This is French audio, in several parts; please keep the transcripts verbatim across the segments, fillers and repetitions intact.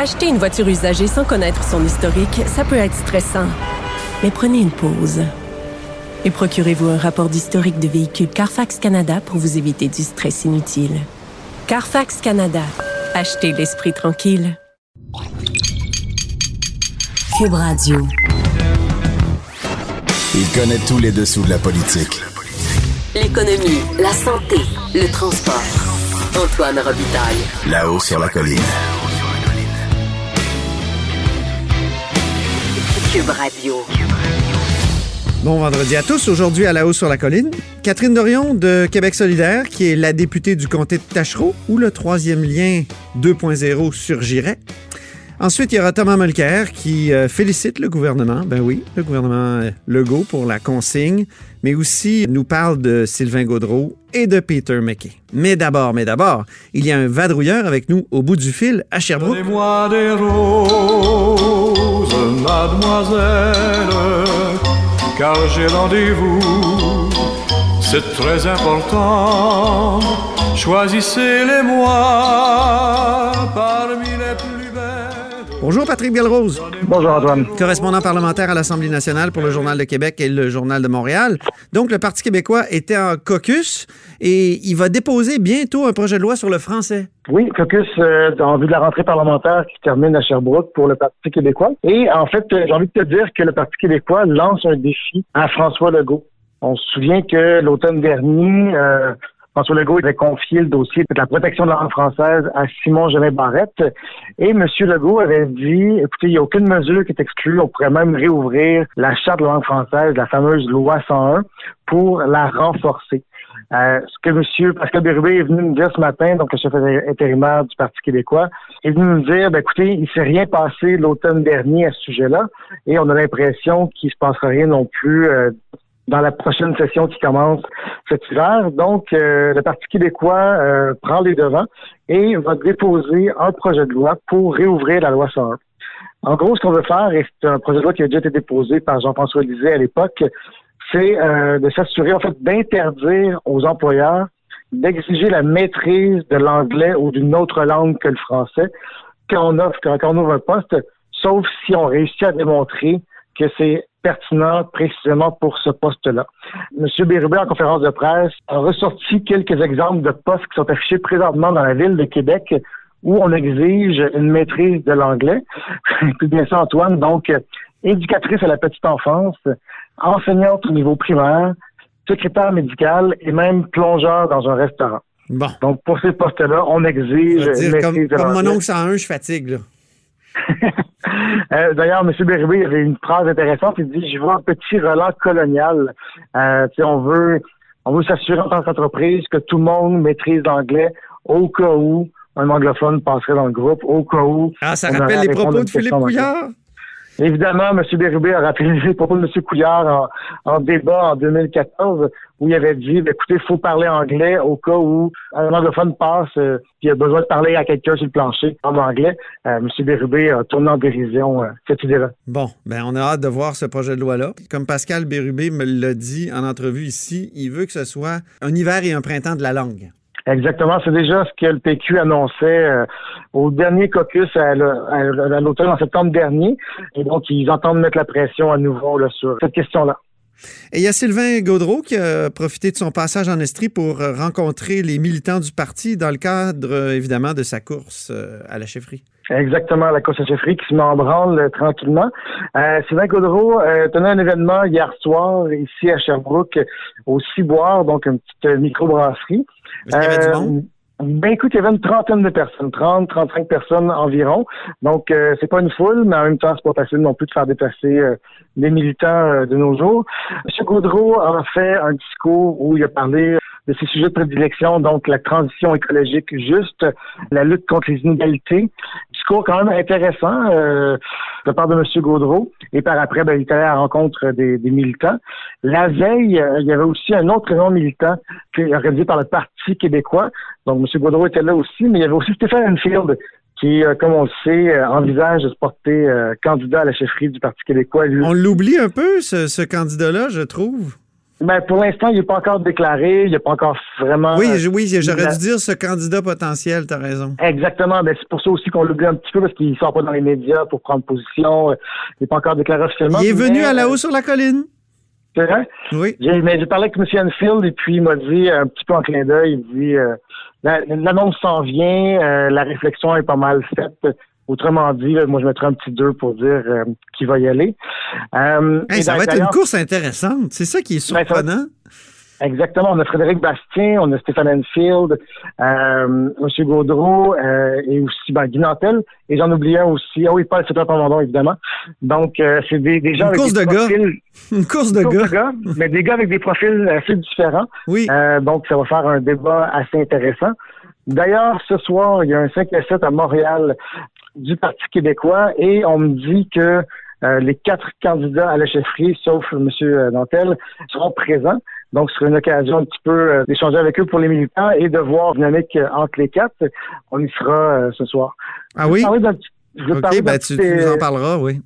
Acheter une voiture usagée sans connaître son historique, ça peut être stressant. Mais prenez une pause. Et procurez-vous un rapport d'historique de véhicule Carfax Canada pour vous éviter du stress inutile. Carfax Canada. Achetez l'esprit tranquille. Q U B Radio. Il connaît tous les dessous de la politique. L'économie, la santé, le transport. Antoine Robitaille. Là-haut sur la colline. Q U B Radio. Bon vendredi à tous. Aujourd'hui, à la hausse sur la colline, Catherine Dorion de Québec solidaire, qui est la députée du comté de Taschereau, où le troisième lien deux point zéro surgirait. Ensuite, il y aura Thomas Mulcair qui euh, félicite le gouvernement, ben oui, le gouvernement euh, Legault pour la consigne, mais aussi nous parle de Sylvain Gaudreau et de Peter MacKay. Mais d'abord, mais d'abord, il y a un vadrouilleur avec nous au bout du fil à Sherbrooke. Donnez-moi des roses, mademoiselle, car j'ai rendez-vous, c'est très important, choisissez-les-moi parmi les plus. Bonjour Patrick Bellerose. Bonjour Antoine. Correspondant parlementaire à l'Assemblée nationale pour le Journal de Québec et le Journal de Montréal. Donc le Parti québécois était en caucus et il va déposer bientôt un projet de loi sur le français. Oui, caucus euh, en vue de la rentrée parlementaire qui termine à Sherbrooke pour le Parti québécois. Et en fait, j'ai envie de te dire que le Parti québécois lance un défi à François Legault. On se souvient que l'automne dernier... Euh, François Legault avait confié le dossier de la protection de la langue française à Simon-Jeanet Barrette et M. Legault avait dit, écoutez, il n'y a aucune mesure qui est exclue, on pourrait même réouvrir la charte de la langue française, la fameuse loi cent un, pour la renforcer. Euh, ce que M. Pascal Bérubé est venu nous dire ce matin, donc le chef intérimaire du Parti québécois, est venu nous dire, ben, écoutez, il ne s'est rien passé l'automne dernier à ce sujet-là et on a l'impression qu'il ne se passera rien non plus euh, dans la prochaine session qui commence cet hiver. Donc, euh, le Parti québécois euh, prend les devants et va déposer un projet de loi pour réouvrir la loi cent un. En gros, ce qu'on veut faire, et c'est un projet de loi qui a déjà été déposé par Jean-François Lisée à l'époque, c'est euh, de s'assurer, en fait, d'interdire aux employeurs d'exiger la maîtrise de l'anglais ou d'une autre langue que le français quand on offre, quand on ouvre un poste, sauf si on réussit à démontrer que c'est pertinent précisément pour ce poste-là. M. Bérubé, en conférence de presse, a ressorti quelques exemples de postes qui sont affichés présentement dans la ville de Québec où on exige une maîtrise de l'anglais. Puis bien sûr, Antoine, donc, éducatrice à la petite enfance, enseignante au niveau primaire, secrétaire médicale et même plongeur dans un restaurant. Bon. Donc, pour ces postes-là, on exige une maîtrise comme, de l'anglais. Comme mon oncle cent un, je fatigue, là. euh, d'ailleurs, M. Bérubé avait une phrase intéressante. Il dit « Je vois un petit relent colonial. Euh, on veut, on veut s'assurer en tant qu'entreprise que tout le monde maîtrise l'anglais au cas où un anglophone passerait dans le groupe, au cas où... » Ah, ça rappelle les propos de Philippe Couillard? Évidemment, M. Bérubé a rappelé les propos de M. Couillard en, en débat en deux mille quatorze, où il avait dit, écoutez, il faut parler anglais au cas où un anglophone passe et euh, il a besoin de parler à quelqu'un sur le plancher en anglais. Euh, M. Bérubé a tourné en dérision euh, cette idée-là. Bon, ben on a hâte de voir ce projet de loi-là. Comme Pascal Bérubé me l'a dit en entrevue ici, il veut que ce soit un hiver et un printemps de la langue. Exactement, c'est déjà ce que le P Q annonçait euh, au dernier caucus à, le, à, à l'automne en septembre dernier. Et donc, ils entendent mettre la pression à nouveau là, sur cette question-là. Et il y a Sylvain Gaudreau qui a profité de son passage en Estrie pour rencontrer les militants du parti dans le cadre, évidemment, de sa course à la chefferie. Exactement, la course à la chefferie qui se met en branle tranquillement. Euh, Sylvain Gaudreau euh, tenait un événement hier soir ici à Sherbrooke au Ciboire, donc une petite microbrasserie. Est-ce qu'il y avait du monde? Ben écoute, il y avait une trentaine de personnes, trente, trente-cinq personnes environ. Donc, euh, c'est pas une foule, mais en même temps, c'est pas facile non plus de faire déplacer euh, des militants euh, de nos jours. M. Gaudreau a fait un discours où il a parlé de ses sujets de prédilection, donc la transition écologique juste, la lutte contre les inégalités. Discours quand même intéressant euh, de part de M. Gaudreau. Et par après, ben, il est allé à la rencontre des, des militants. La veille, il y avait aussi un autre événement militant organisé par le Parti québécois. Donc, M. Gaudreau était là aussi, mais il y avait aussi Stéphane Enfield, qui, euh, comme on le sait, euh, envisage de se porter euh, candidat à la chefferie du Parti québécois. Lui. On l'oublie un peu, ce, ce candidat-là, je trouve. Ben, pour l'instant, il n'est pas encore déclaré, il n'est pas encore vraiment... Oui, euh, oui j'aurais la... dû dire ce candidat potentiel, tu as raison. Exactement, ben, c'est pour ça aussi qu'on l'oublie un petit peu, parce qu'il ne sort pas dans les médias pour prendre position, il n'est pas encore déclaré officiellement. Il est venu mais, à la haut sur la colline. C'est vrai? Oui. J'ai, mais j'ai parlé avec M. Enfield, et puis il m'a dit, un petit peu en clin d'œil, il dit, euh, l'annonce s'en vient, euh, la réflexion est pas mal faite. Autrement dit, là, moi, je mettrais un petit deux pour dire euh, qui va y aller. Euh, hey, ça va être une course intéressante. C'est ça qui est surprenant. Ben, exactement. On a Frédéric Bastien, on a Stéphane Enfield, euh, M. Gaudreau euh, et aussi ben, Guy Nantel. Et j'en oublie un aussi. Ah oui, Paul St-Pierre Plamondon, évidemment. Donc, euh, c'est des, des gens une avec course des de profils... Gars. Une course de une course gars. De gars, mais des gars avec des profils assez différents. Oui. Euh, donc, ça va faire un débat assez intéressant. D'ailleurs, ce soir, il y a un cinq à sept à Montréal du Parti québécois et on me dit que euh, les quatre candidats à la chefferie, sauf M. Nantel, seront présents. Donc, ce sera une occasion un petit peu euh, d'échanger avec eux pour les militants et de voir dynamique euh, entre les quatre. On y sera euh, ce soir. Ah je oui? Je veux parler d'un petit... OK, ben tu, tu nous en parleras, oui.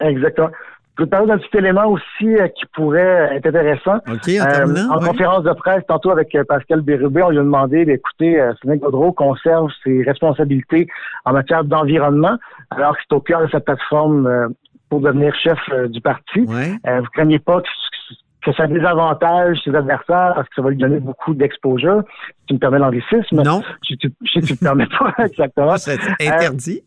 Exactement. Je veux parler d'un petit élément aussi euh, qui pourrait être intéressant. OK, en terminant, euh, En ouais. conférence de presse, tantôt avec euh, Pascal Bérubé, on lui a demandé d'écouter euh, Sylvain Gaudreau conserve ses responsabilités en matière d'environnement, alors que c'est au cœur de sa plateforme euh, pour devenir chef euh, du parti. Ouais. Euh, vous ne craignez pas que, que ça désavantage ses adversaires parce que ça va lui donner beaucoup d'exposure. Tu me permets l'anglicisme? Non. Je, tu ne me permets pas, exactement. C'est interdit.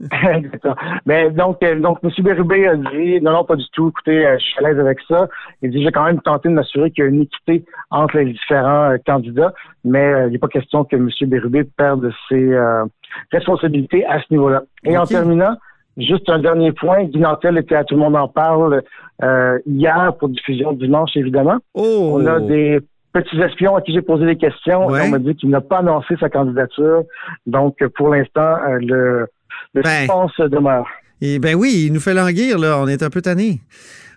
Euh, Mais donc, donc, M. Bérubé a dit, non, non, pas du tout, écoutez, je suis à l'aise avec ça. Il dit, j'ai quand même tenté de m'assurer qu'il y a une équité entre les différents euh, candidats, mais euh, il n'est pas question que M. Bérubé perde ses euh, responsabilités à ce niveau-là. Et okay. En terminant, juste un dernier point, Guy Nantel était à Tout le monde en parle euh, hier pour diffusion dimanche, évidemment. Oh. On a des... petits espions à qui j'ai posé des questions. Ouais. On m'a dit qu'il n'a pas annoncé sa candidature. Donc, pour l'instant, euh, le, le ben, suspense demeure. Et ben oui, il nous fait languir, là. On est un peu tannés.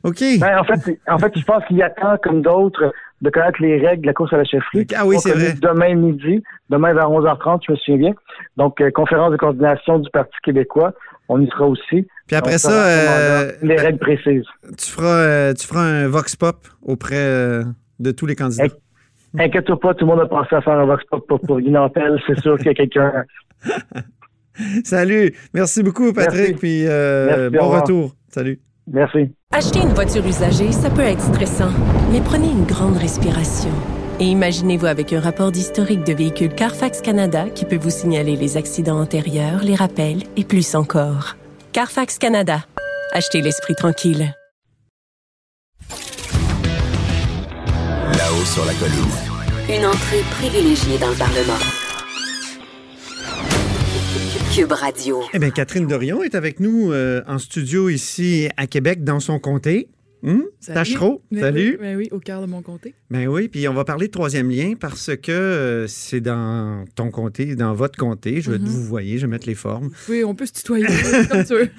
OK. Ben, en fait, en fait, je pense qu'il attend, comme d'autres, de connaître les règles de la course à la chefferie. Ah oui, c'est vrai. Demain midi, demain vers onze heures trente, je me souviens bien. Donc, euh, conférence de coordination du Parti québécois. On y sera aussi. Puis après ça, euh, les règles ben, précises. Tu feras, euh, tu feras un vox pop auprès... Euh... de tous les candidats. Inquiète-toi pas, tout le monde a pensé à faire un vox pop pour Guy Nantel. C'est sûr qu'il y a quelqu'un. Salut. Merci beaucoup, Patrick. Merci. Puis euh, Merci, bon retour. Salut. Merci. Acheter une voiture usagée, ça peut être stressant. Mais prenez une grande respiration. Et imaginez-vous avec un rapport d'historique de véhicule Carfax Canada qui peut vous signaler les accidents antérieurs, les rappels et plus encore. Carfax Canada. Achetez l'esprit tranquille. Sur la colline. Une entrée privilégiée dans le Parlement. Q U B Radio. Eh bien, Catherine Dorion est avec nous euh, en studio ici à Québec, dans son comté. Hum? Taschereau, salut. Salut. Ben oui, au cœur de mon comté. Ben oui, puis on va parler de troisième lien parce que euh, c'est dans ton comté, dans votre comté. Je vais mm-hmm. vous voyez, je vais mettre les formes. Oui, on peut se tutoyer comme tu veux.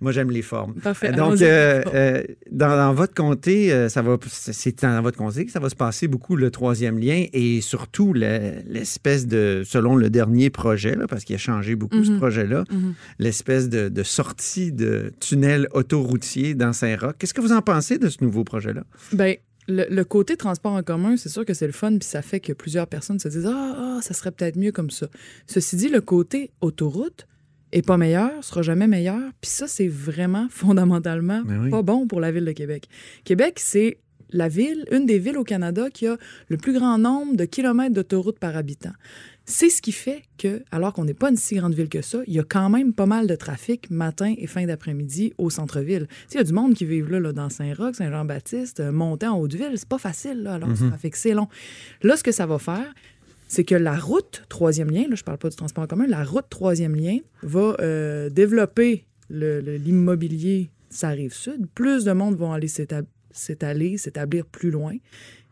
Moi, j'aime les formes. Parfait. Donc, euh, euh, dans, dans votre comté, euh, ça va, c'est dans votre comté que ça va se passer beaucoup le troisième lien et surtout la, l'espèce de, selon le dernier projet, là, parce qu'il a changé beaucoup mm-hmm. ce projet-là, mm-hmm. l'espèce de, de sortie de tunnel autoroutier dans Saint-Roch. Qu'est-ce que vous en pensez de ce nouveau projet-là? Bien, le, le côté transport en commun, c'est sûr que c'est le fun, puis ça fait que plusieurs personnes se disent « Ah, ah, ça serait peut-être mieux comme ça ». Ceci dit, le côté autoroute n'est pas meilleur, sera jamais meilleur, puis ça, c'est vraiment fondamentalement oui. pas bon pour la ville de Québec. Québec, c'est la ville, une des villes au Canada qui a le plus grand nombre de kilomètres d'autoroute par habitant. C'est ce qui fait que, alors qu'on n'est pas une si grande ville que ça, il y a quand même pas mal de trafic matin et fin d'après-midi au centre-ville. Tu sais, il y a du monde qui vit là, là dans Saint-Roch, Saint-Jean-Baptiste, monter en Haute-Ville, c'est pas facile, là, alors mm-hmm. ce trafic, c'est long. Là, ce que ça va faire, c'est que la route troisième lien, là, je parle pas du transport en commun, la route troisième lien va euh, développer le, le, l'immobilier, ça arrive sud, plus de monde vont aller s'établir, s'étaler, s'établir plus loin.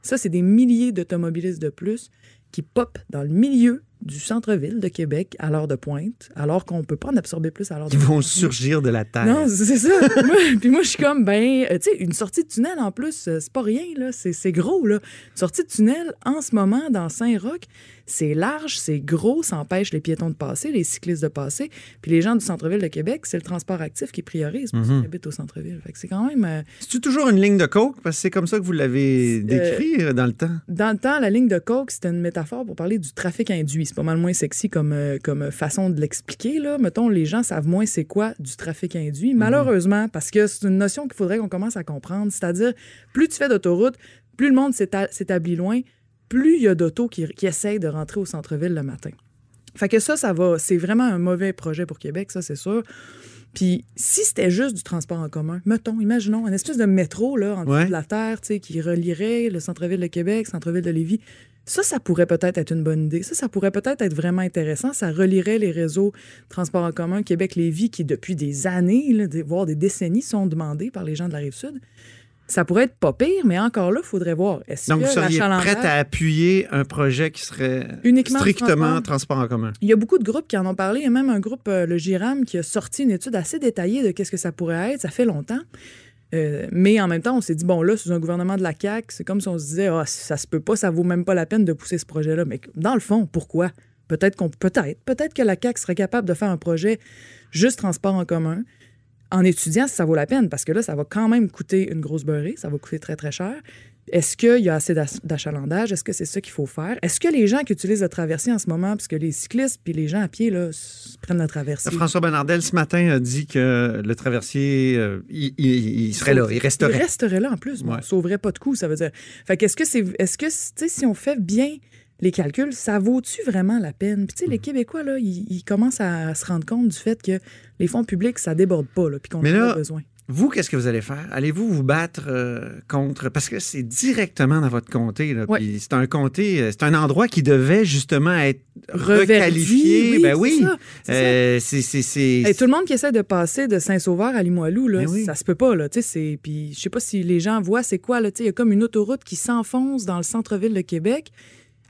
Ça, c'est des milliers d'automobilistes de plus qui popent dans le milieu du centre-ville de Québec à l'heure de pointe, alors qu'on ne peut pas en absorber plus à l'heure de pointe. Ils vont surgir de la terre. Non, c'est ça. moi, puis moi, je suis comme, ben, tu sais, une sortie de tunnel en plus, c'est pas rien, là. C'est, c'est gros, là. Une sortie de tunnel en ce moment dans Saint-Roch, c'est large, c'est gros, ça empêche les piétons de passer, les cyclistes de passer. Puis les gens du centre-ville de Québec, c'est le transport actif qui priorise parce mm-hmm. qu'ils habitent au centre-ville. Fait que c'est quand même. Euh... C'est-tu toujours une ligne de coke? Parce que c'est comme ça que vous l'avez décrit euh, dans le temps. Dans le temps, la ligne de coke, c'était une métaphore pour parler du trafic induit. C'est pas mal moins sexy comme, euh, comme façon de l'expliquer, là. Mettons, les gens savent moins c'est quoi du trafic induit, malheureusement, mm-hmm. parce que c'est une notion qu'il faudrait qu'on commence à comprendre. C'est-à-dire, plus tu fais d'autoroute, plus le monde s'éta- s'établit loin, plus il y a d'autos qui, qui essayent de rentrer au centre-ville le matin. Fait que ça, ça va... C'est vraiment un mauvais projet pour Québec, ça, c'est sûr. Puis si c'était juste du transport en commun, mettons, imaginons, une espèce de métro, là, en dessous ouais. de la terre, tu sais, qui relierait le centre-ville de Québec, centre-ville de Lévis... Ça, ça pourrait peut-être être une bonne idée. Ça, ça pourrait peut-être être vraiment intéressant. Ça relierait les réseaux transports en commun Québec-Lévis qui, depuis des années, là, voire des décennies, sont demandés par les gens de la Rive-Sud. Ça pourrait être pas pire, mais encore là, il faudrait voir. Est-ce Donc, que vous seriez prête à appuyer un projet qui serait uniquement strictement transport. transport en commun? Il y a beaucoup de groupes qui en ont parlé. Il y a même un groupe, le GIRAM, qui a sorti une étude assez détaillée de qu'est-ce que ça pourrait être. Ça fait longtemps. Euh, mais en même temps, on s'est dit, bon, là, sous un gouvernement de la C A Q, c'est comme si on se disait, ah, oh, ça se peut pas, ça vaut même pas la peine de pousser ce projet-là. Mais dans le fond, pourquoi? Peut-être qu'on, peut-être, peut-être que la C A Q serait capable de faire un projet juste transport en commun en étudiant si ça vaut la peine, parce que là, ça va quand même coûter une grosse beurrée, ça va coûter très, très cher. Est-ce qu'il y a assez d'achalandage? Est-ce que c'est ça qu'il faut faire? Est-ce que les gens qui utilisent la traversée en ce moment, parce que les cyclistes puis les gens à pied là, s- prennent la traversée? François Bonnardel, ce matin, a dit que le traversier, euh, il, il, il serait il là, il resterait. Il resterait là en plus, bon, ouais. sauverait pas de coups, ça veut dire. Fait qu'est-ce que c'est, est-ce que, tu sais, si on fait bien les calculs, ça vaut-tu vraiment la peine? Puis, tu sais, les Québécois, là, ils, ils commencent à se rendre compte du fait que les fonds publics, ça déborde pas, là, puis qu'on en a besoin. Vous, qu'est-ce que vous allez faire? Allez-vous vous battre euh, contre... Parce que c'est directement dans votre comté. Là, ouais. C'est un comté, c'est un endroit qui devait justement être reverdi, requalifié. Oui, ben oui. C'est ça, c'est euh, ça. C'est, c'est, c'est... Hey, tout le monde qui essaie de passer de Saint-Sauveur à Limoilou, là, ben oui. ça se peut pas. Là, c'est... Puis, je sais pas si les gens voient c'est quoi. Il y a comme une autoroute qui s'enfonce dans le centre-ville de Québec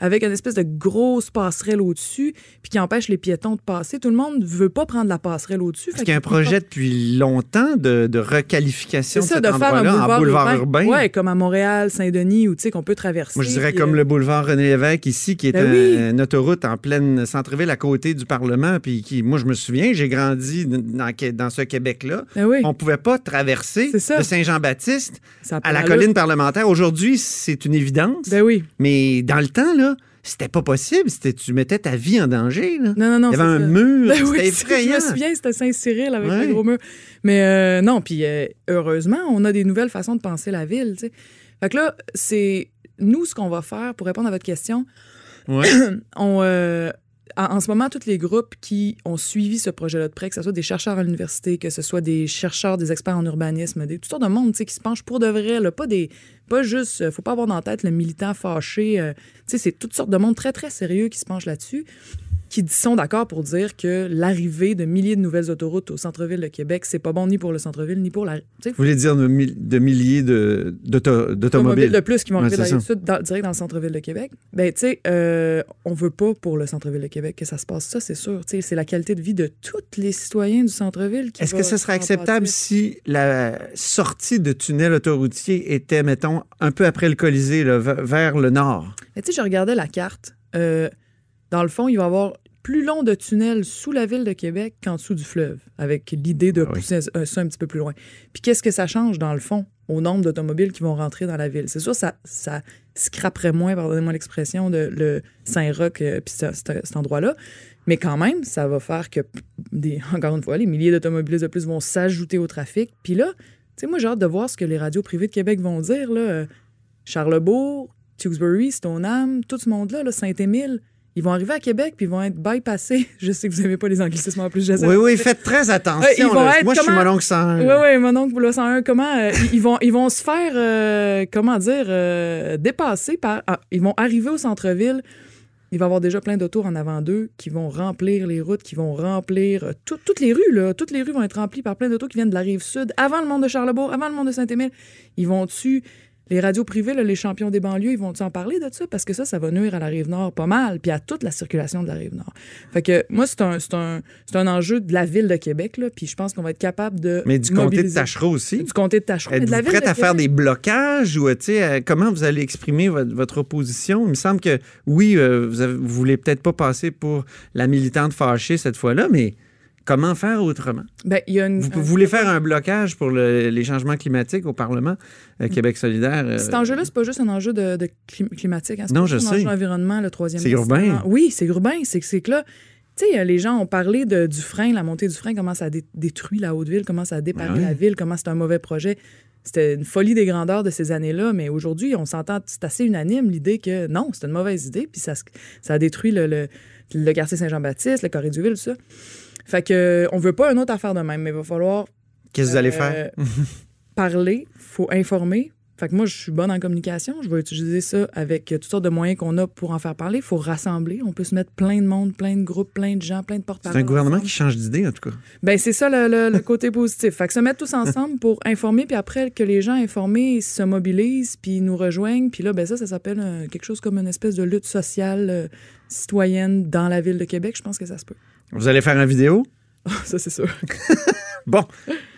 avec une espèce de grosse passerelle au-dessus, puis qui empêche les piétons de passer. Tout le monde ne veut pas prendre la passerelle au-dessus. Parce qu'il y a un projet pas... depuis longtemps de, de requalification ça, de cet de endroit-là boulevard en boulevard urbain. urbain. Oui, comme à Montréal, Saint-Denis, où tu sais qu'on peut traverser. Moi, je dirais comme euh... le boulevard René-Lévesque ici, qui est ben un, oui. une autoroute en pleine centre-ville à côté du Parlement, puis qui, moi, je me souviens, j'ai grandi dans, dans ce Québec-là. Ben oui. On ne pouvait pas traverser de Saint-Jean-Baptiste à la colline parlementaire. Aujourd'hui, c'est une évidence. Ben oui. Mais dans le temps, là, c'était pas possible. C'était, tu mettais ta vie en danger. Là. Non, non, non. Il y avait un ça. mur. Ben c'était oui, effrayant. Je me souviens, c'était Saint-Cyril avec ouais. le gros mur. Mais euh, non, puis euh, heureusement, on a des nouvelles façons de penser la ville. T'sais. Fait que là, c'est nous ce qu'on va faire pour répondre à votre question. Ouais. on, euh, en, en ce moment, tous les groupes qui ont suivi ce projet-là de près, que ce soit des chercheurs à l'université, que ce soit des chercheurs, des experts en urbanisme, des, toutes sortes de monde qui se penchent pour de vrai, là, pas des... Pas juste, il ne faut pas avoir dans la tête le militant fâché. Euh, tu sais, c'est toutes sortes de monde très, très sérieux qui se penchent là-dessus, qui sont d'accord pour dire que l'arrivée de milliers de nouvelles autoroutes au centre-ville de Québec, c'est pas bon ni pour le centre-ville, ni pour la... Vous voulez dire de, de milliers de, d'auto, d'automobiles? De plus qui vont arriver ouais, dans sud, dans, direct dans le centre-ville de Québec. Bien, tu sais, euh, on ne veut pas pour le centre-ville de Québec que ça se passe. Ça, c'est sûr. T'sais, c'est la qualité de vie de tous les citoyens du centre-ville qui... Est-ce que ce serait acceptable si la sortie de tunnel autoroutier était, mettons, un peu après le Colisée, là, vers le nord? Tu sais, je regardais la carte. Euh, dans le fond, il va y avoir plus long de tunnels sous la ville de Québec qu'en dessous du fleuve, avec l'idée de pousser ah oui. ça un petit peu plus loin. Puis qu'est-ce que ça change, dans le fond, au nombre d'automobiles qui vont rentrer dans la ville? C'est sûr, ça, ça scraperait moins, pardonnez-moi l'expression, de, le Saint-Roch euh, puis cet endroit-là. Mais quand même, ça va faire que, des, encore une fois, les milliers d'automobilistes de plus vont s'ajouter au trafic. Puis là, tu sais, moi, j'ai hâte de voir ce que les radios privées de Québec vont dire. Là. Charlebourg, Tewksbury, Stoneham, tout ce monde-là, là, Saint-Émile... Ils vont arriver à Québec puis ils vont être bypassés. Je sais que vous n'aimez pas les anglicismes en plus. Je sais. Oui, oui, faites très attention. Euh, ils vont être, Moi, comment... je suis mon oncle cent un. Oui, oui, mon oncle cent un. Comment euh, ils, vont, ils vont se faire, euh, comment dire, euh, dépasser par... Ah, ils vont arriver au centre-ville. Il va y avoir déjà plein d'autos en avant d'eux qui vont remplir les routes, qui vont remplir euh, tout, toutes les rues. Là. Toutes les rues vont être remplies par plein d'autos qui viennent de la Rive-Sud, avant le monde de Charlebourg, avant le monde de Saint-Émile. Ils vont-tu Les radios privées, là, les champions des banlieues, ils vont-ils en parler de ça? Parce que ça, ça va nuire à la Rive-Nord pas mal, puis à toute la circulation de la Rive-Nord. Fait que moi, c'est un, c'est un, c'est un enjeu de la ville de Québec, là, puis je pense qu'on va être capable de Mais du mobiliser. comté de Taschereau aussi. Du comté de Taschereau. Êtes-vous prête à Québec? Faire des blocages? Ou, euh, comment vous allez exprimer votre, votre opposition? Il me semble que, oui, euh, vous, avez, vous voulez peut-être pas passer pour la militante fâchée cette fois-là, mais... Comment faire autrement? Ben, y a une, vous, un... vous voulez faire un blocage pour le, les changements climatiques au Parlement, euh, Québec solidaire? Euh... Cet enjeu-là, c'est pas juste un enjeu de, de climatique. Hein? C'est non, pas je juste sais. un enjeu d'environnement, le troisième. C'est urbain. Oui, c'est urbain. C'est, c'est que là, tu sais, les gens ont parlé de, du frein, la montée du frein, comment ça a dé- détruit la Haute-Ville, comment ça a déparu ouais. la ville, comment c'est un mauvais projet. C'était une folie des grandeurs de ces années-là, mais aujourd'hui, on s'entend, c'est assez unanime l'idée que non, c'est une mauvaise idée, puis ça, ça a détruit le, le, le quartier Saint-Jean-Baptiste, le Corée du Ville, tout ça. Fait que on veut pas une autre affaire de même, mais il va falloir... Qu'est-ce que euh, vous allez faire? Parler, faut informer. Fait que moi, je suis bonne en communication. Je vais utiliser ça avec toutes sortes de moyens qu'on a pour en faire parler. Il faut rassembler. On peut se mettre plein de monde, plein de groupes, plein de gens, plein de porte-paroles. C'est un gouvernement ensemble. Qui change d'idée, en tout cas. Bien, c'est ça le, le, le côté positif. Fait que se mettre tous ensemble pour informer, puis après que les gens informés se mobilisent, puis nous rejoignent. Puis là, ben ça, ça s'appelle euh, quelque chose comme une espèce de lutte sociale euh, citoyenne dans la ville de Québec. Je pense que ça se peut. Vous allez faire une vidéo? Oh, ça, c'est sûr. Bon,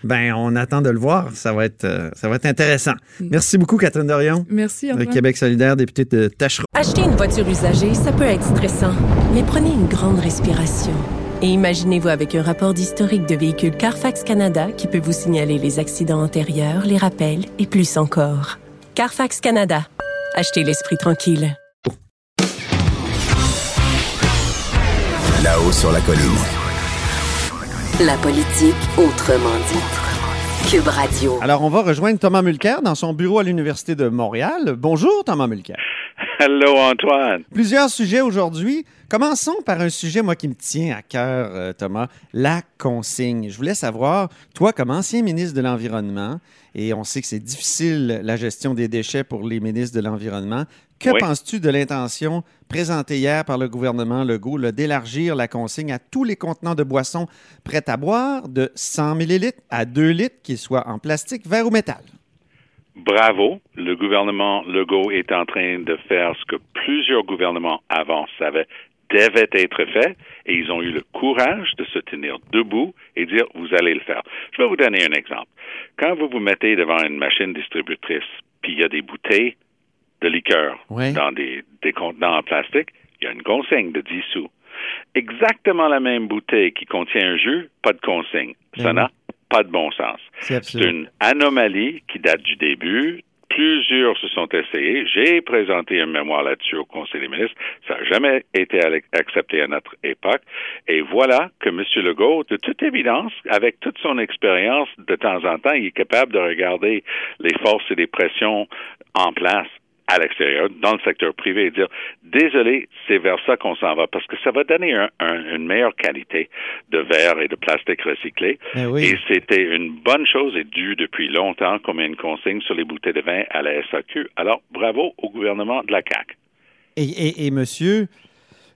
ben on attend de le voir. Ça va être, euh, ça va être intéressant. Merci beaucoup, Catherine Dorion. Merci, Antoine. Québec solidaire, députée de Taschereau. Acheter une voiture usagée, ça peut être stressant. Mais prenez une grande respiration. Et imaginez-vous avec un rapport d'historique de véhicules Carfax Canada qui peut vous signaler les accidents antérieurs, les rappels et plus encore. Carfax Canada. Achetez l'esprit tranquille. Là-haut sur la colline. La politique autrement dite. Q U B Radio. Alors, on va rejoindre Thomas Mulcair dans son bureau à l'Université de Montréal. Bonjour, Thomas Mulcair. Hello, Antoine. Plusieurs sujets aujourd'hui. Commençons par un sujet, moi, qui me tient à cœur, Thomas, la consigne. Je voulais savoir, toi, comme ancien ministre de l'Environnement, et on sait que c'est difficile, la gestion des déchets pour les ministres de l'Environnement, que oui. penses-tu de l'intention présentée hier par le gouvernement Legault là, d'élargir la consigne à tous les contenants de boissons prêts à boire de cent millilitres à deux litres, qu'ils soient en plastique, verre ou métal? Bravo. Le gouvernement Legault est en train de faire ce que plusieurs gouvernements avant savaient devait être fait, et ils ont eu le courage de se tenir debout et dire « vous allez le faire ». Je vais vous donner un exemple. Quand vous vous mettez devant une machine distributrice, puis il y a des bouteilles de liqueur oui. dans des, des contenants en plastique, il y a une consigne de dix sous. Exactement la même bouteille qui contient un jus, pas de consigne. Ça mmh. n'a pas de bon sens. C'est, C'est une anomalie qui date du début. Plusieurs se sont essayés. J'ai présenté un mémoire là-dessus au Conseil des ministres. Ça n'a jamais été accepté à notre époque. Et voilà que M. Legault, de toute évidence, avec toute son expérience, de temps en temps, il est capable de regarder les forces et les pressions en place à l'extérieur, dans le secteur privé, et dire « Désolé, c'est vers ça qu'on s'en va », parce que ça va donner un, un, une meilleure qualité de verre et de plastique recyclé. Eh oui. Et c'était une bonne chose et due depuis longtemps qu'on met une consigne sur les bouteilles de vin à la S A Q. Alors, bravo au gouvernement de la C A Q. Et, et, et M.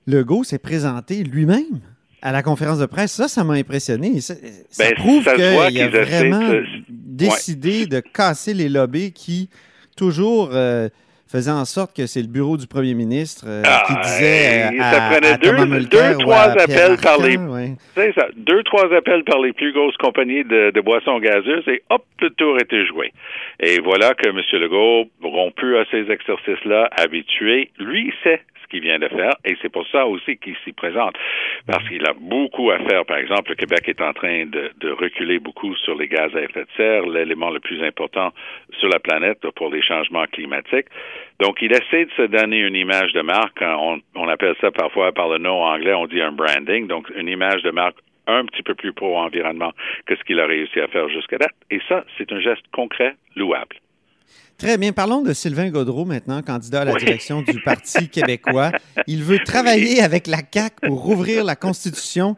Legault s'est présenté lui-même à la conférence de presse. Ça, ça m'a impressionné. Ça, ça ben, prouve ça qu'il y a vraiment que... décidé ouais. de casser les lobbies qui, toujours... Euh, faisant en sorte que c'est le bureau du premier ministre euh, ah, qui disait euh, ça à, prenait à deux, Thomas Mulcair deux, trois ou à Pierre appels Arcan, par les, ouais. c'est ça, deux, trois appels par les plus grosses compagnies de, de boissons gazeuses et hop, le tour était joué. Et voilà que M. Legault, rompu à ces exercices-là, habitué, lui sait qu'il vient de faire, et c'est pour ça aussi qu'il s'y présente, parce qu'il a beaucoup à faire. Par exemple, le Québec est en train de, de reculer beaucoup sur les gaz à effet de serre, l'élément le plus important sur la planète pour les changements climatiques. Donc, il essaie de se donner une image de marque, on, on appelle ça parfois par le nom anglais, on dit un branding, donc une image de marque un petit peu plus pro-environnement que ce qu'il a réussi à faire jusqu'à date, et ça, c'est un geste concret, louable. Très bien. Parlons de Sylvain Gaudreau maintenant, candidat à la oui. direction du Parti québécois. Il veut travailler avec la C A Q pour rouvrir la Constitution,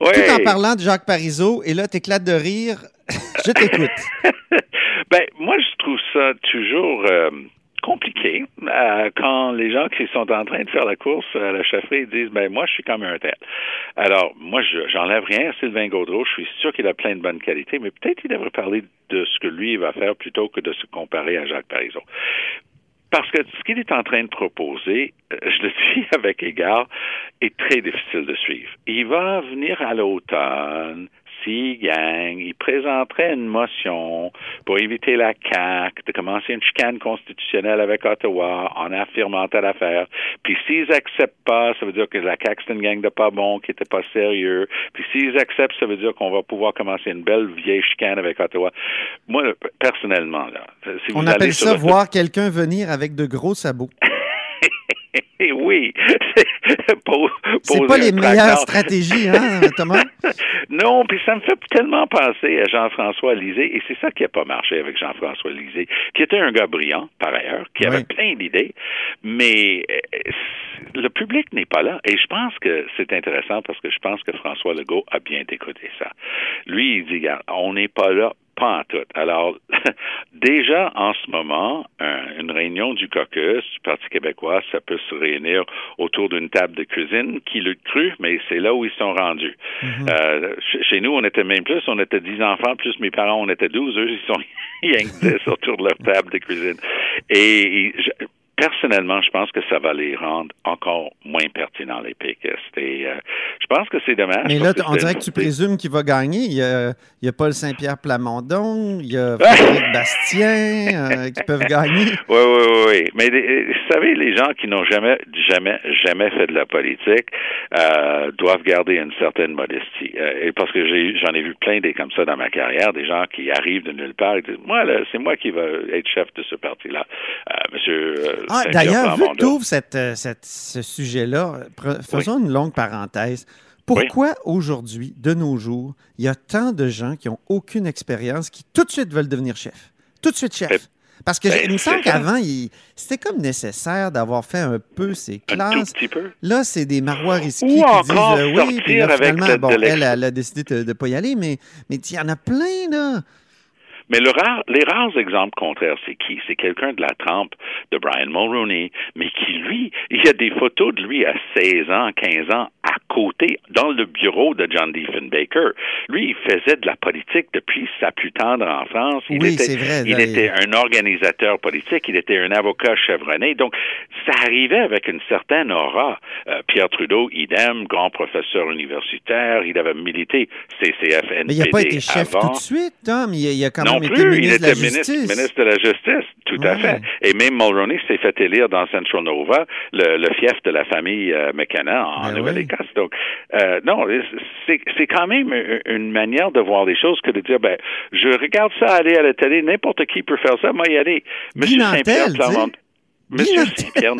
oui. tout en parlant de Jacques Parizeau. Et là, t'éclates de rire. Je t'écoute. Ben, moi, je trouve ça toujours... Euh... compliqué euh, quand les gens qui sont en train de faire la course à la chefferie disent « ben moi, je suis comme un tel ». Alors, moi, je, j'enlève rien à Sylvain Gaudreau, je suis sûr qu'il a plein de bonnes qualités, mais peut-être il devrait parler de ce que lui va faire plutôt que de se comparer à Jacques Parizeau. Parce que ce qu'il est en train de proposer, je le dis avec égard, est très difficile de suivre. Il va venir à l'automne, s'il gagne, il présenterait une motion pour éviter la C A Q de commencer une chicane constitutionnelle avec Ottawa en affirmant telle affaire. Puis s'ils acceptent pas, ça veut dire que la C A Q c'est une gang de pas bons qui était pas sérieux. Puis s'ils acceptent, ça veut dire qu'on va pouvoir commencer une belle vieille chicane avec Ottawa. Moi, personnellement, là, si vous on allez appelle ça votre... voir quelqu'un venir avec de gros sabots. Oui, c'est, pour, c'est pour pas les tracteur. Meilleures stratégies, hein, Thomas? Non, puis ça me fait tellement penser à Jean-François Lisée, et c'est ça qui a pas marché avec Jean-François Lisée, qui était un gars brillant, par ailleurs, qui oui. avait plein d'idées, mais le public n'est pas là, et je pense que c'est intéressant parce que je pense que François Legault a bien écouté ça. Lui, il dit, regarde, on n'est pas là. Pas en tout. Alors, déjà en ce moment, un, une réunion du caucus du Parti québécois, ça peut se réunir autour d'une table de cuisine qui l'a cru, mais c'est là où ils sont rendus. Mm-hmm. Euh, chez nous, on était même plus, on était dix enfants, plus mes parents, on était douze, eux, ils sont dix autour de leur table de cuisine. Et, et je, personnellement, je pense que ça va les rendre encore moins pertinents, les péquistes. Et, euh, je pense que c'est dommage. Mais là, on dirait que tu présumes qu'il va gagner. Il y a, il y a Paul Saint-Pierre Plamondon, il y a Frédéric Bastien euh, qui peuvent gagner. Oui, oui, oui. Mais vous savez, les gens qui n'ont jamais, jamais, jamais fait de la politique euh, doivent garder une certaine modestie. Euh, et parce que j'ai, j'en ai vu plein des comme ça dans ma carrière, des gens qui arrivent de nulle part et disent « Moi, là, c'est moi qui vais être chef de ce parti-là. Euh, » Monsieur... Euh, Ah, d'ailleurs, vu que tu ouvres cette, cette, ce sujet-là, faisons oui. une longue parenthèse. Pourquoi oui. aujourd'hui, de nos jours, il y a tant de gens qui n'ont aucune expérience qui tout de suite veulent devenir chef? Tout de suite chef. C'est... Parce que ben, je, il me semble qu'avant, il, c'était comme nécessaire d'avoir fait un peu ses classes. Un tout petit peu. Là, c'est des marois risqués qui disent euh, oui, puis là, finalement, avec bon, de elle, elle a décidé de ne pas y aller, mais mais il y en a plein, là. Mais le rare, les rares exemples contraires, c'est qui? C'est quelqu'un de la trempe de Brian Mulroney, mais qui, lui, il y a des photos de lui à seize ans, quinze ans, à côté, dans le bureau de John Diefenbaker. Lui, il faisait de la politique depuis sa plus tendre enfance. Il oui, était, c'est vrai. Il était un organisateur politique, il était un avocat chevronné. Donc, ça arrivait avec une certaine aura. Euh, Pierre Trudeau, idem, grand professeur universitaire, il avait milité C C F N P D. Mais il n'a pas été chef avant. Tout de suite, Tom. Il y a quand même non plus, il était ministre, ministre de la Justice, tout ouais. à fait. Et même Mulroney s'est fait élire dans Central Nova, le, le fief de la famille euh, McKenna en ben Nouvelle-Écosse. Oui. Donc, euh, non, c'est, c'est quand même une manière de voir les choses que de dire, ben, je regarde ça aller à la télé, n'importe qui peut faire ça, moi y aller. Monsieur Saint-Pierre Plamondon. Monsieur St-Pierre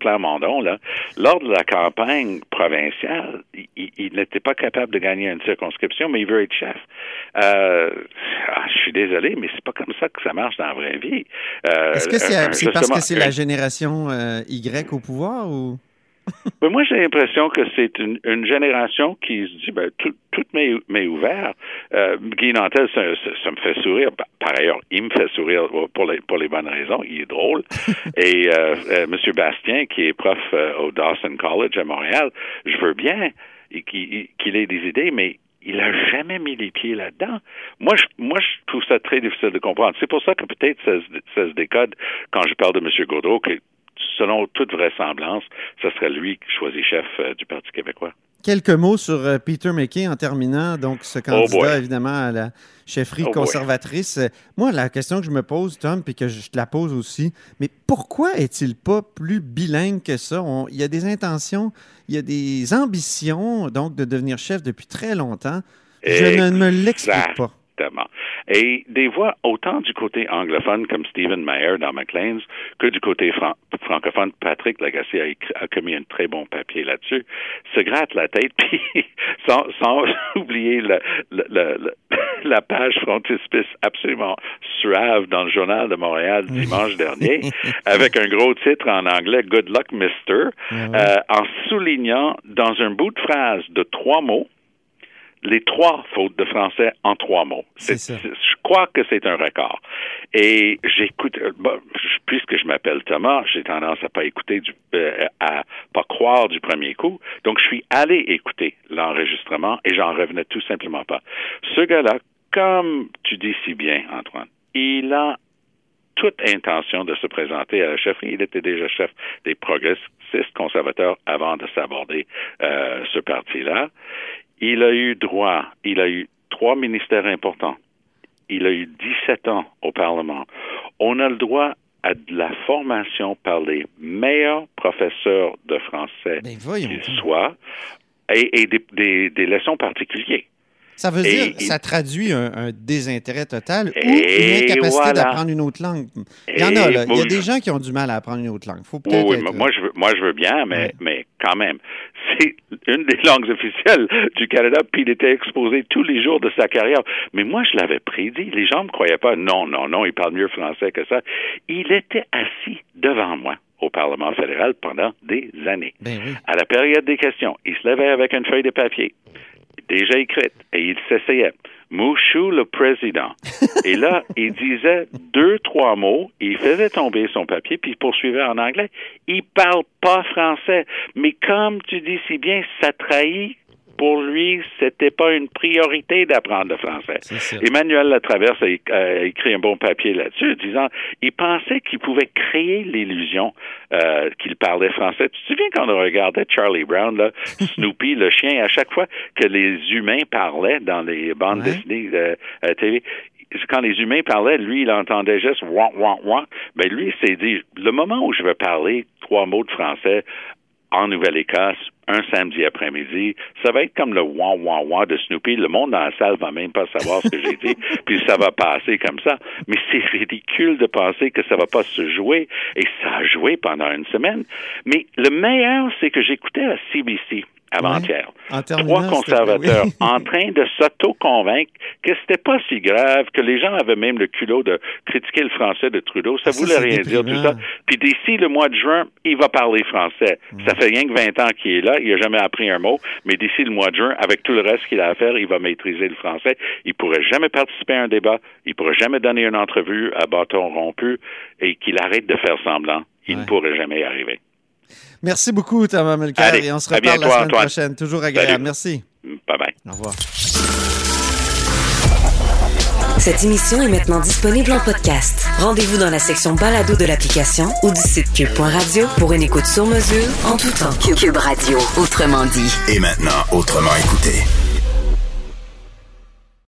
Plamondon, là, lors de la campagne provinciale, il, il n'était pas capable de gagner une circonscription, mais il veut être chef. Euh, ah, je suis désolé, mais c'est pas comme ça que ça marche dans la vraie vie. Euh, Est-ce que c'est, euh, c'est parce que c'est la génération euh, Y au pouvoir ou... Mais moi, j'ai l'impression que c'est une, une génération qui se dit, ben, tout, tout m'est, m'est ouvert. Euh, Guy Nantel, ça, ça, ça me fait sourire. Par ailleurs, il me fait sourire pour les, pour les bonnes raisons. Il est drôle. Et euh, euh, Monsieur Bastien, qui est prof euh, au Dawson College à Montréal, je veux bien qu'il, qu'il ait des idées, mais il n'a jamais mis les pieds là-dedans. Moi, je, moi, je trouve ça très difficile de comprendre. C'est pour ça que peut-être ça se, ça se décode quand je parle de Monsieur Gaudreau, que selon toute vraisemblance, ce serait lui qui choisit chef euh, du Parti québécois. Quelques mots sur euh, Peter MacKay en terminant, donc ce candidat, oh évidemment, à la chefferie oh conservatrice. Boy. Moi, la question que je me pose, Tom, puis que je te la pose aussi, mais pourquoi est-il pas plus bilingue que ça? On, il y a des intentions, il y a des ambitions, donc, de devenir chef depuis très longtemps. Exact. Je ne me l'explique pas. Et des voix autant du côté anglophone comme Stephen Mayer dans Maclean's que du côté fran- francophone. Patrick Lagacé a, écrit, a commis un très bon papier là-dessus, se gratte la tête, puis sans, sans oublier le, le, le, le, la page frontispice absolument suave dans le Journal de Montréal dimanche dernier, avec un gros titre en anglais, « Good luck, mister », mm-hmm. euh, en soulignant dans un bout de phrase de trois mots les trois fautes de français en trois mots. C'est, c'est ça. C'est, je crois que c'est un record. Et j'écoute, bon, puisque je m'appelle Thomas, j'ai tendance à pas écouter, du, euh, à pas croire du premier coup. Donc, je suis allé écouter l'enregistrement et j'en revenais tout simplement pas. Ce gars-là, comme tu dis si bien, Antoine, il a toute intention de se présenter à la chefferie. Il était déjà chef des progressistes conservateurs avant de s'aborder euh, ce parti-là. Il a eu droit, il a eu trois ministères importants. Il a eu dix-sept ans au Parlement. On a le droit à de la formation par les meilleurs professeurs de français qu'ils soient et, et des, des, des leçons particulières. Ça veut dire, et, ça traduit un, un désintérêt total ou une incapacité voilà. d'apprendre une autre langue. Il y en a, là. Il y a des gens qui ont du mal à apprendre une autre langue. Faut peut-être oui, oui, moi, je veux, moi, je veux bien, mais, ouais. mais quand même. C'est une des langues officielles du Canada, puis il était exposé tous les jours de sa carrière. Mais moi, je l'avais prédit. Les gens ne me croyaient pas. Non, non, non, il parle mieux français que ça. Il était assis devant moi au Parlement fédéral pendant des années. Ben oui. À la période des questions, il se levait avec une feuille de papier déjà écrite, et il s'essayait. Mouchou le président. Et là, il disait deux, trois mots, il faisait tomber son papier, puis il poursuivait en anglais. Il parle pas français. Mais comme tu dis si bien, ça trahit. Pour lui, c'était pas une priorité d'apprendre le français. Emmanuel Latraverse a écrit un bon papier là-dessus, disant il pensait qu'il pouvait créer l'illusion euh, qu'il parlait français. Tu te souviens quand on regardait Charlie Brown, là, Snoopy, le chien, à chaque fois que les humains parlaient dans les bandes ouais. dessinées de euh, T V, quand les humains parlaient, lui, il entendait juste ouah, ouah, ouah. Ben lui, il s'est dit le moment où je vais parler trois mots de français en Nouvelle-Écosse, un samedi après-midi, ça va être comme le ouah, ouah, ouah de Snoopy. Le monde dans la salle va même pas savoir ce que j'ai dit, puis ça va passer comme ça. Mais c'est ridicule de penser que ça va pas se jouer, et ça a joué pendant une semaine. Mais le meilleur, c'est que j'écoutais à C B C avant-hier. Ouais. Trois conservateurs oui. en train de s'auto-convaincre que c'était pas si grave, que les gens avaient même le culot de critiquer le français de Trudeau. Ça, ça voulait rien déprimant. dire, tout ça. Puis d'ici le mois de juin, il va parler français. Mm. Ça fait rien que vingt ans qu'il est là, il n'a jamais appris un mot, mais d'ici le mois de juin, avec tout le reste qu'il a à faire, il va maîtriser le français. Il pourrait jamais participer à un débat, il pourrait jamais donner une entrevue à bâton rompu, et qu'il arrête de faire semblant. Il ouais. ne pourrait jamais y arriver. Merci beaucoup, Thomas Mulcair. Allez, et on se reparle la semaine Antoine. prochaine. Toujours agréable. Salut. Merci. Bye-bye. Au revoir. Cette émission est maintenant disponible en podcast. Rendez-vous dans la section balado de l'application ou du site Q U B point radio pour une écoute sur mesure en tout temps. Q U B Radio, autrement dit. Et maintenant, autrement écouté.